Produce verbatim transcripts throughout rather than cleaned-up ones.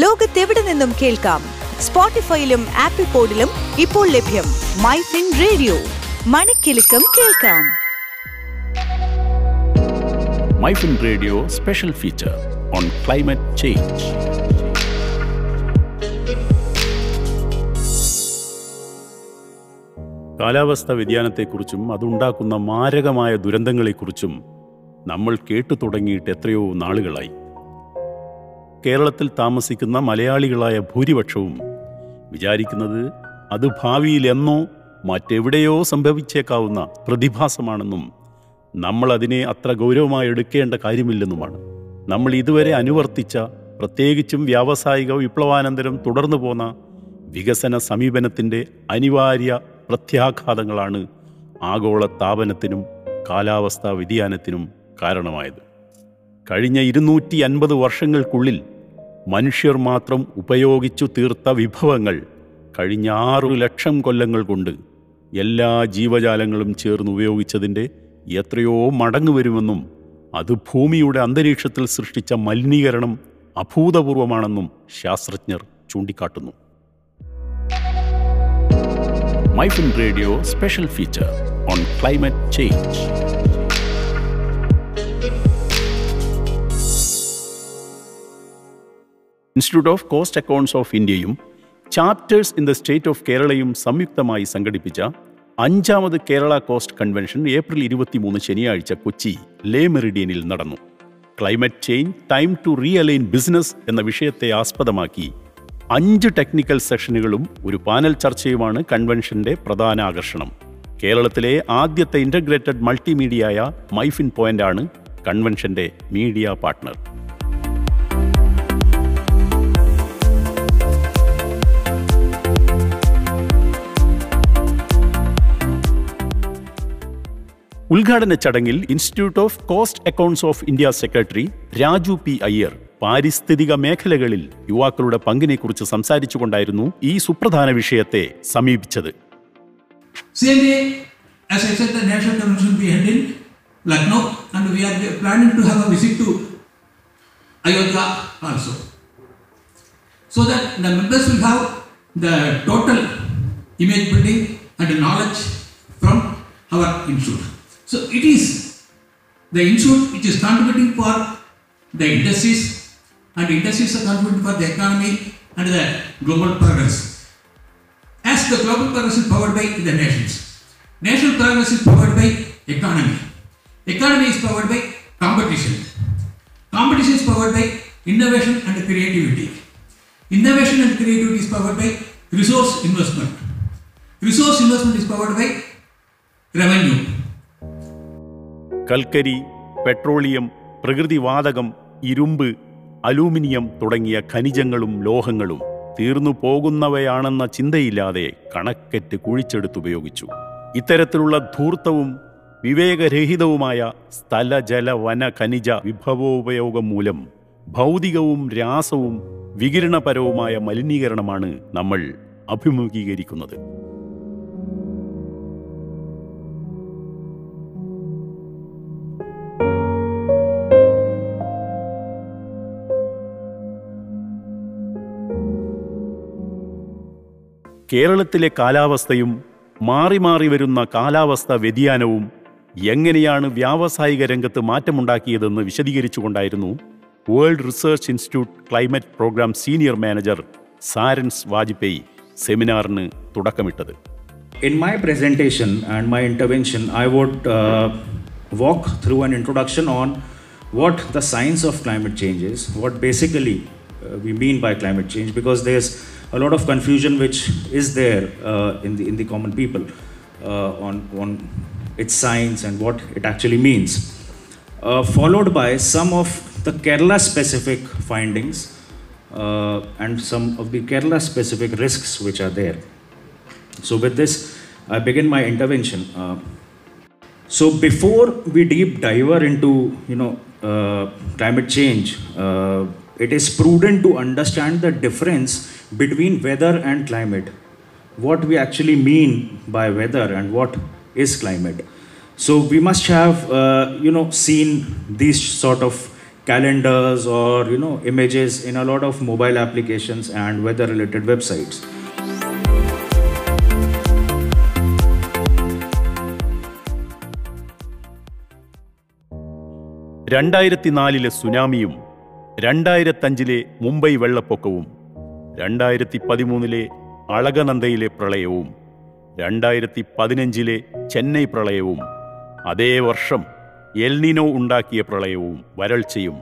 ലോകത്തെവിടെ നിന്നും കേൾക്കാം. സ്പോട്ടിഫൈയിലും ആപ്പിൾ പോഡിലും ഇപ്പോൾ ലഭ്യം. മൈ ഫിൻ റേഡിയോ, മണിക്കെലക്കം കേൾക്കാം. My Fin Radio special feature on climate change. കാലാവസ്ഥാ വ്യതിയാനത്തെക്കുറിച്ചും അതുണ്ടാക്കുന്ന മാരകമായ ദുരന്തങ്ങളെക്കുറിച്ചും നമ്മൾ കേട്ടു തുടങ്ങിയിട്ട് എത്രയോ നാളുകളായി. കേരളത്തിൽ താമസിക്കുന്ന മലയാളികളായ ഭൂരിപക്ഷവും വിചാരിക്കുന്നത് അത് ഭാവിയിലെന്നോ മറ്റെവിടെയോ സംഭവിച്ചേക്കാവുന്ന പ്രതിഭാസമാണെന്നും നമ്മളതിനെ അത്ര ഗൗരവമായി എടുക്കേണ്ട കാര്യമില്ലെന്നുമാണ്. നമ്മൾ ഇതുവരെ അനുവർത്തിച്ച, പ്രത്യേകിച്ചും വ്യാവസായിക വിപ്ലവാനന്തരം തുടർന്നു പോന്ന വികസന സമീപനത്തിൻ്റെ അനിവാര്യ പ്രത്യാഘാതങ്ങളാണ് ആഗോള താപനത്തിനും കാലാവസ്ഥാ വ്യതിയാനത്തിനും കാരണമായത്. കഴിഞ്ഞ ഇരുന്നൂറ്റി അൻപത് വർഷങ്ങൾക്കുള്ളിൽ മനുഷ്യർ മാത്രം ഉപയോഗിച്ചു തീർത്ത വിഭവങ്ങൾ കഴിഞ്ഞ ആറു ലക്ഷം കൊല്ലങ്ങൾ കൊണ്ട് എല്ലാ ജീവജാലങ്ങളും ചേർന്ന് ഉപയോഗിച്ചതിൻ്റെ എത്രയോ മടങ്ങ് വരുമെന്നും അത് ഭൂമിയുടെ അന്തരീക്ഷത്തിൽ സൃഷ്ടിച്ച മലിനീകരണം അഭൂതപൂർവമാണെന്നും ശാസ്ത്രജ്ഞർ ചൂണ്ടിക്കാട്ടുന്നു. My Fin Radio special feature on climate change. Institute of Cost Accounts of India-യും Chapters in the State of Kerala-യും സംയുക്തമായി സംഘടിപ്പിച്ച അഞ്ചാമത് കേരള കോസ്റ്റ് കൺവെൻഷൻ ഏപ്രിൽ ഇരുപത്തിമൂന്ന് ശനിയാഴ്ച കൊച്ചി ലേ മെറിഡിയനിൽ നടന്നു. Climate change, time to realign business എന്ന വിഷയത്തെ ആസ്പദമാക്കി അഞ്ച് ടെക്നിക്കൽ സെഷനുകളും ഒരു പാനൽ ചർച്ചയുമാണ് കൺവെൻഷന്റെ പ്രധാന ആകർഷണം. കേരളത്തിലെ ആദ്യത്തെ ഇൻ്റഗ്രേറ്റഡ് മൾട്ടിമീഡിയയായ മൈഫിൻ പോയിന്റാണ് കൺവെൻഷന്റെ മീഡിയ പാർട്ട്ണർ. ഉദ്ഘാടന ചടങ്ങിൽ institute of cost accounts of India secretary Raju P Iyer പാരിസ്ഥിതിക മേഖലകളിൽ യുവാക്കളുടെ പങ്കിനെക്കുറിച്ച് സംസാരിച്ചുകൊണ്ടായിരുന്നു ഈ സുപ്രധാന വിഷയത്തെ സമീപിച്ചത്. So it is the institute which is contributing for the industries, and industries are contributing for the economy and the global progress, as the global progress is powered by the nations. National progress is powered by economy. Economy is powered by competition. Competition is powered by innovation and creativity. Innovation and creativity is powered by resource investment. Resource investment is powered by revenue. കൽക്കരി, petroleum, പ്രകൃതിവാതകം, ഇരുമ്പ്, aluminium തുടങ്ങിയ ഖനിജങ്ങളും ലോഹങ്ങളും തീർന്നു പോകുന്നവയാണെന്ന ചിന്തയില്ലാതെ കണക്കെറ്റ് കുഴിച്ചെടുത്തുപയോഗിച്ചു. ഇത്തരത്തിലുള്ള ധൂർത്തവും വിവേകരഹിതവുമായ സ്ഥല, ജല, വന, ഖനിജ വിഭവോപയോഗം മൂലം ഭൗതികവും രാസവും വികിരണപരവുമായ മലിനീകരണമാണ് നമ്മൾ അഭിമുഖീകരിക്കുന്നത്. കേരളത്തിലെ കാലാവസ്ഥയും മാറി മാറി വരുന്ന കാലാവസ്ഥാ വ്യതിയാനവും എങ്ങനെയാണ് വ്യാവസായിക രംഗത്ത് മാറ്റമുണ്ടാക്കിയതെന്ന് വിശദീകരിച്ചുകൊണ്ടായിരുന്നു world research institute climate programme senior manager Sarans Vajpayee സെമിനാറിന് തുടക്കമിട്ടത്. In my presentation and my intervention, I would uh, walk through an introduction on what the science of climate change is, what basically uh, we mean by climate change, because there's a lot of confusion which is there uh, in the in the common people uh, on on its science and what it actually means, uh, followed by some of the Kerala specific findings uh, and some of the Kerala specific risks which are there. So with this I begin my intervention. Uh, so before we deep dive into you know uh, climate change, uh, it is prudent to understand the difference between weather and climate, what we actually mean by weather and what is climate. So we must have uh, you know seen these sort of calendars or, you know, images in a lot of mobile applications and weather-related websites. രണ്ടായിരത്തി നാലിലെ സുനാമിയും രണ്ടായിരത്തഞ്ചിലെ മുംബൈ വെള്ളപ്പൊക്കവും രണ്ടായിരത്തി പതിമൂന്നിലെ അളകനന്ദയിലെ പ്രളയവും രണ്ടായിരത്തി പതിനഞ്ചിലെ ചെന്നൈ പ്രളയവും അതേ വർഷം എൽനിനോ ഉണ്ടാക്കിയ പ്രളയവും വരൾച്ചയും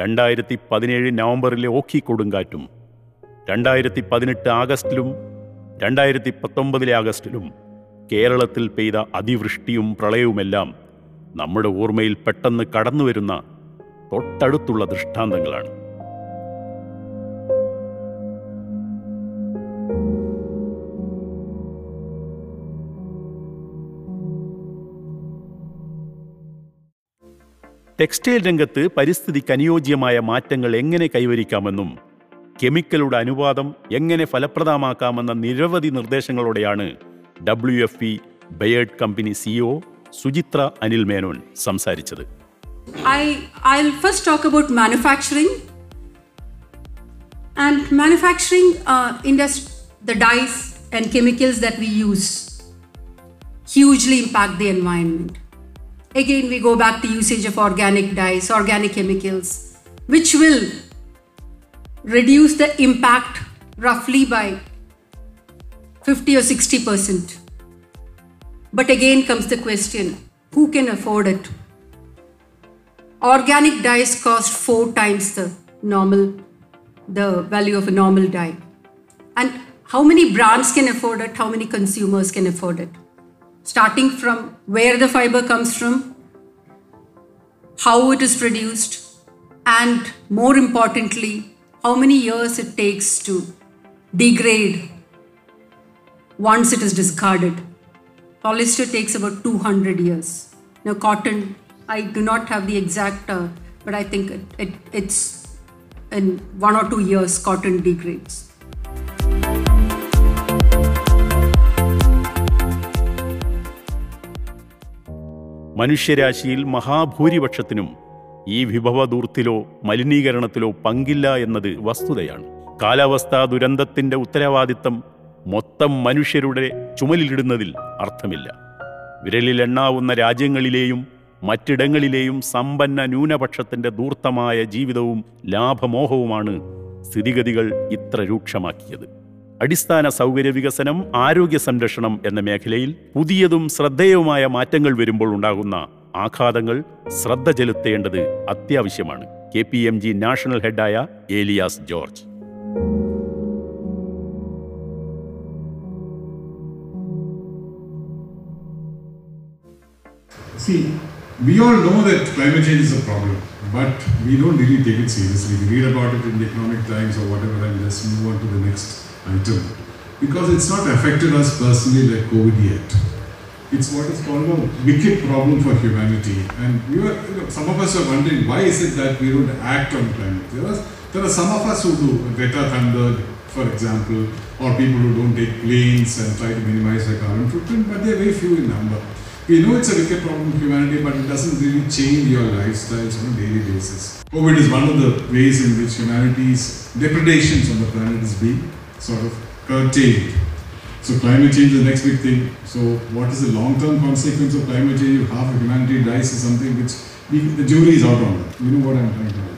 രണ്ടായിരത്തി പതിനേഴ് നവംബറിലെ ഓഖി കൊടുങ്കാറ്റും രണ്ടായിരത്തി പതിനെട്ട് ആഗസ്റ്റിലും രണ്ടായിരത്തി പത്തൊമ്പതിലെ ആഗസ്റ്റിലും കേരളത്തിൽ പെയ്ത അതിവൃഷ്ടിയും പ്രളയവുമെല്ലാം നമ്മുടെ ഓർമ്മയിൽ പെട്ടെന്ന് കടന്നുവരുന്ന തൊട്ടടുത്തുള്ള ദൃഷ്ടാന്തങ്ങളാണ്. ടെക്സ്റ്റൈൽ രംഗത്ത് പരിസ്ഥിതിക്ക് അനുയോജ്യമായ മാറ്റങ്ങൾ എങ്ങനെ കൈവരിക്കാമെന്നും കെമിക്കലുടെ അനുപാതം എങ്ങനെ ഫലപ്രദമാക്കാമെന്ന നിരവധി നിർദ്ദേശങ്ങളോടെയാണ് W F P ബയേർഡ് company CEO Suchitra Anil Menon സംസാരിച്ചത്. I I'll first talk about manufacturing and manufacturing uh, industry. The dyes and chemicals that we use hugely impact the environment. Again, we go back to usage of organic dyes, organic chemicals, which will reduce the impact roughly by fifty or sixty percent. But again comes the question, who can afford it? Organic dyes cost four times the normal, the value of a normal dye. And how many brands can afford it? How many consumers can afford it? Starting from where the fiber comes from, how it is produced, and more importantly, how many years it takes to degrade once it is discarded. Polyester takes about two hundred years. Now cotton, I do not have the exact, uh, but I think it, it, it's in one or two years cotton degrades. മനുഷ്യരാശിയിൽ മഹാഭൂരിപക്ഷത്തിനും ഈ വിഭവദൂർത്തിലോ മലിനീകരണത്തിലോ പങ്കില്ല എന്നത് വസ്തുതയാണ്. കാലാവസ്ഥാ ദുരന്തത്തിന്റെ ഉത്തരവാദിത്തം മൊത്തം മനുഷ്യരുടെ ചുമലിലിടുന്നതിൽ അർത്ഥമില്ല. വിരലിലെണ്ണാവുന്ന രാജ്യങ്ങളിലെയും മറ്റിടങ്ങളിലെയും സമ്പന്ന ന്യൂനപക്ഷത്തിൻ്റെ ധൂർത്തമായ ജീവിതവും ലാഭമോഹവുമാണ് സ്ഥിതിഗതികൾ ഇത്ര രൂക്ഷമാക്കിയത്. അടിസ്ഥാന സൗകര്യ വികസനം, ആരോഗ്യ സംരക്ഷണം എന്ന മേഖലയിൽ പുതിയതും ശ്രദ്ധേയവുമായ മാറ്റങ്ങൾ വരുമ്പോൾ ഉണ്ടാകുന്ന ആഘാതങ്ങൾ ശ്രദ്ധ ചെലുത്തേണ്ടത് അത്യാവശ്യമാണ്. K P M G national ഹെഡായ Elias George. See, we all know that climate change is a problem, but we don't really take it seriously. We read about it in the Economic Times or whatever and just move on to the next item. Because it's not affected us personally like COVID yet. It's what is called a wicked problem for humanity. And we were, you know, some of us are wondering, why is it that we don't act on climate? There are, there are some of us who do, Greta Thunberg, for example, or people who don't take planes and try to minimize their carbon footprint, but they are very few in number. We know it's a wicked problem for humanity, but it doesn't really change your lifestyles on a daily basis. COVID is one of the ways in which humanity's depredations on the planet is being sort of curtailed. So climate change is the next big thing. So what is the long-term consequence of climate change if half of humanity dies is something which we, the jury is out on. You know what I'm trying to do.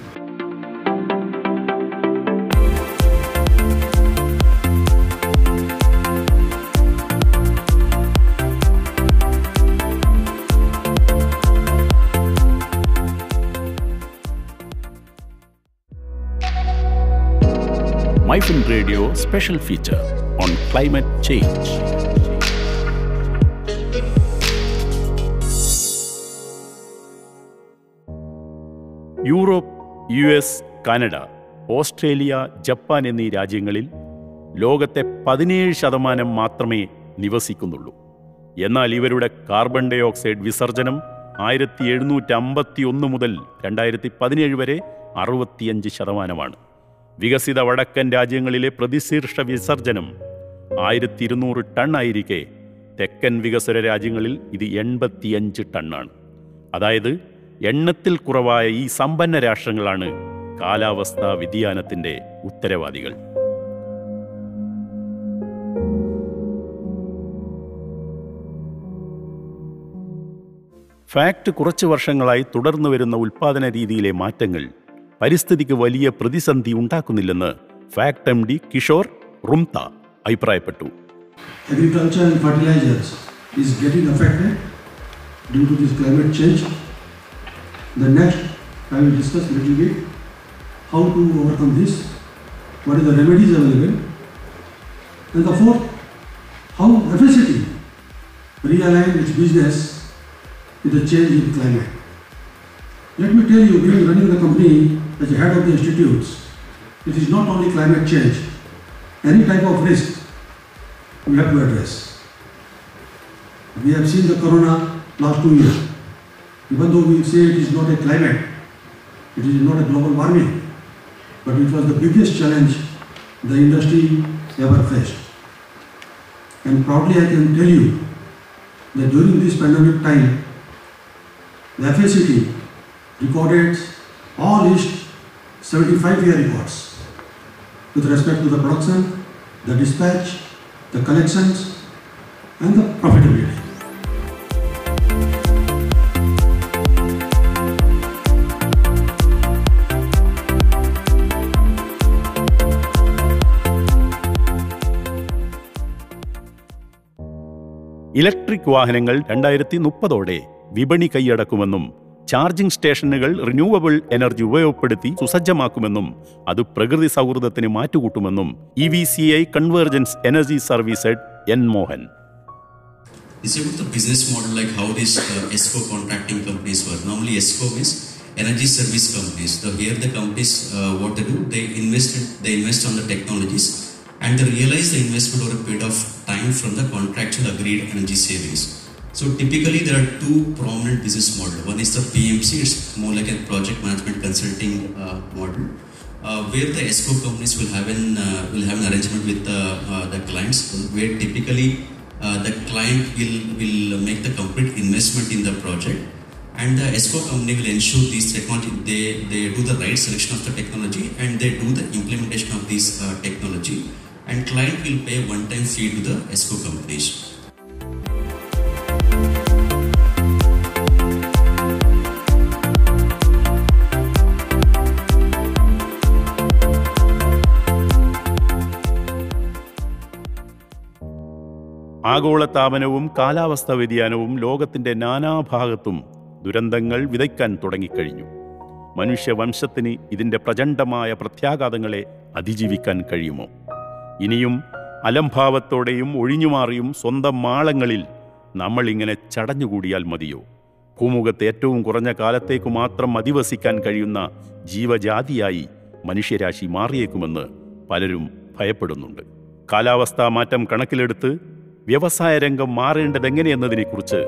My Fin Radio special feature on climate change. Europe, U S, Canada, Australia, Japan എന്നീ രാജ്യങ്ങളിൽ ലോകത്തെ പതിനേഴ് ശതമാനം മാത്രമേ നിവസിക്കുന്നുള്ളൂ. എന്നാൽ ഇവരുടെ carbon dye oxide വിസർജനം ആയിരത്തി എഴുന്നൂറ്റി അമ്പത്തി ഒന്ന് മുതൽ രണ്ടായിരത്തി പതിനേഴ് വരെ അറുപത്തിയഞ്ച് ശതമാനമാണ്. വികസിത വടക്കൻ രാജ്യങ്ങളിലെ പ്രതിശീർഷ വിസർജനം ആയിരത്തി ഇരുന്നൂറ് ടൺ ആയിരിക്കെ തെക്കൻ വികസിത രാജ്യങ്ങളിൽ ഇത് എൺപത്തിയഞ്ച് ടണ്ണാണ്. അതായത് എണ്ണത്തിൽ കുറവായ ഈ സമ്പന്ന രാഷ്ട്രങ്ങളാണ് കാലാവസ്ഥാ വ്യതിയാനത്തിൻ്റെ ഉത്തരവാദികൾ. ഫാക്ട് കുറച്ച് വർഷങ്ങളായി തുടർന്നു വരുന്ന ഉൽപ്പാദന രീതിയിലെ മാറ്റങ്ങൾ പരിസ്ഥിതിക്ക് വലിയ പ്രതിസന്ധി ഉണ്ടാക്കുന്നില്ലെന്ന് fact M D Kishore Rumtha അഭിപ്രായപ്പെട്ടു. Agriculture and fertilizers is getting affected due to this climate change. The next I will discuss little bit how to overcome this, what are the remedies available, and the fourth, how F S C realign its business with the change in climate. Let me tell you, being running the company as the head of the institutes, it is not only climate change, any type of risk we have to address. We have seen the corona last two years. Even though we say it is not a climate, it is not a global warming, but it was the biggest challenge the industry ever faced. And proudly I can tell you that during this pandemic time, the F A C T recorded all its seventy-five year records with respect to the production, the dispatch, the collections and the profitability. Electric വാഹനങ്ങൾ രണ്ടായിരത്തി മുപ്പതോടെ വിപണി കൈയടക്കുമെന്നും charging സ്റ്റേഷനുകൾ renewable energy ഉപയോഗപ്പെടുത്തി സുസജ്ജമാക്കുമെന്നും അത് പ്രകൃതി സൗഹൃദത്തിന് മാറ്റുകൂട്ടുമെന്നും E V C I convergence energy service head N Mohan. Is about the business model, like how these uh, ESCO contracting companies were. Normally ESCO is energy service companies. So here the companies, uh, what they do, they invest, they invest on the technologies and they realize the investment over a period of time from the contractual agreed energy savings. So typically there are two prominent business model. One is the P M C, it's more like a project management consulting uh, model, uh, where the ESCO companies will have an uh, will have an arrangement with the uh, the clients, where typically uh, the client will will make the complete investment in the project, and the ESCO company will ensure these technology, they they do the right selection of the technology and they do the implementation of this uh, technology, and client will pay one time fee to the ESCO companies. ആഗോളതാപനവും കാലാവസ്ഥാ വ്യതിയാനവും ലോകത്തിൻ്റെ നാനാഭാഗത്തും ദുരന്തങ്ങൾ വിതയ്ക്കാൻ തുടങ്ങിക്കഴിഞ്ഞു. മനുഷ്യവംശത്തിന് ഇതിൻ്റെ പ്രചണ്ഡമായ പ്രത്യാഘാതങ്ങളെ അതിജീവിക്കാൻ കഴിയുമോ? ഇനിയും അലംഭാവത്തോടെയും ഒഴിഞ്ഞുമാറിയും സ്വന്തം മാളങ്ങളിൽ നമ്മളിങ്ങനെ ചടഞ്ഞുകൂടിയാൽ മതിയോ? ഭൂമുഖത്ത് ഏറ്റവും കുറഞ്ഞ കാലത്തേക്ക് മാത്രം അധിവസിക്കാൻ കഴിയുന്ന ജീവജാതിയായി മനുഷ്യരാശി മാറിയേക്കുമെന്ന് പലരും ഭയപ്പെടുന്നുണ്ട്. കാലാവസ്ഥാ മാറ്റം കണക്കിലെടുത്ത് വ്യവസായ രംഗം മാറേണ്ടതെങ്ങനെയെന്നതിനെക്കുറിച്ച്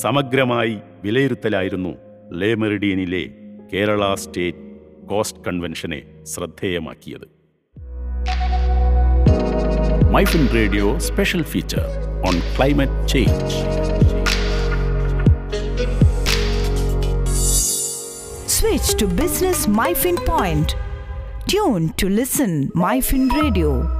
സമഗ്രമായി വിലയിരുത്തലായിരുന്നു ലേ മെറിഡിയനിലെ കേരള സ്റ്റേറ്റ് കോസ്റ്റ് കൺവെൻഷനെ ശ്രദ്ധേയമാക്കിയത്. MyFin Radio special feature on climate change. Switch to business MyFin Point. Tune to listen MyFin Radio.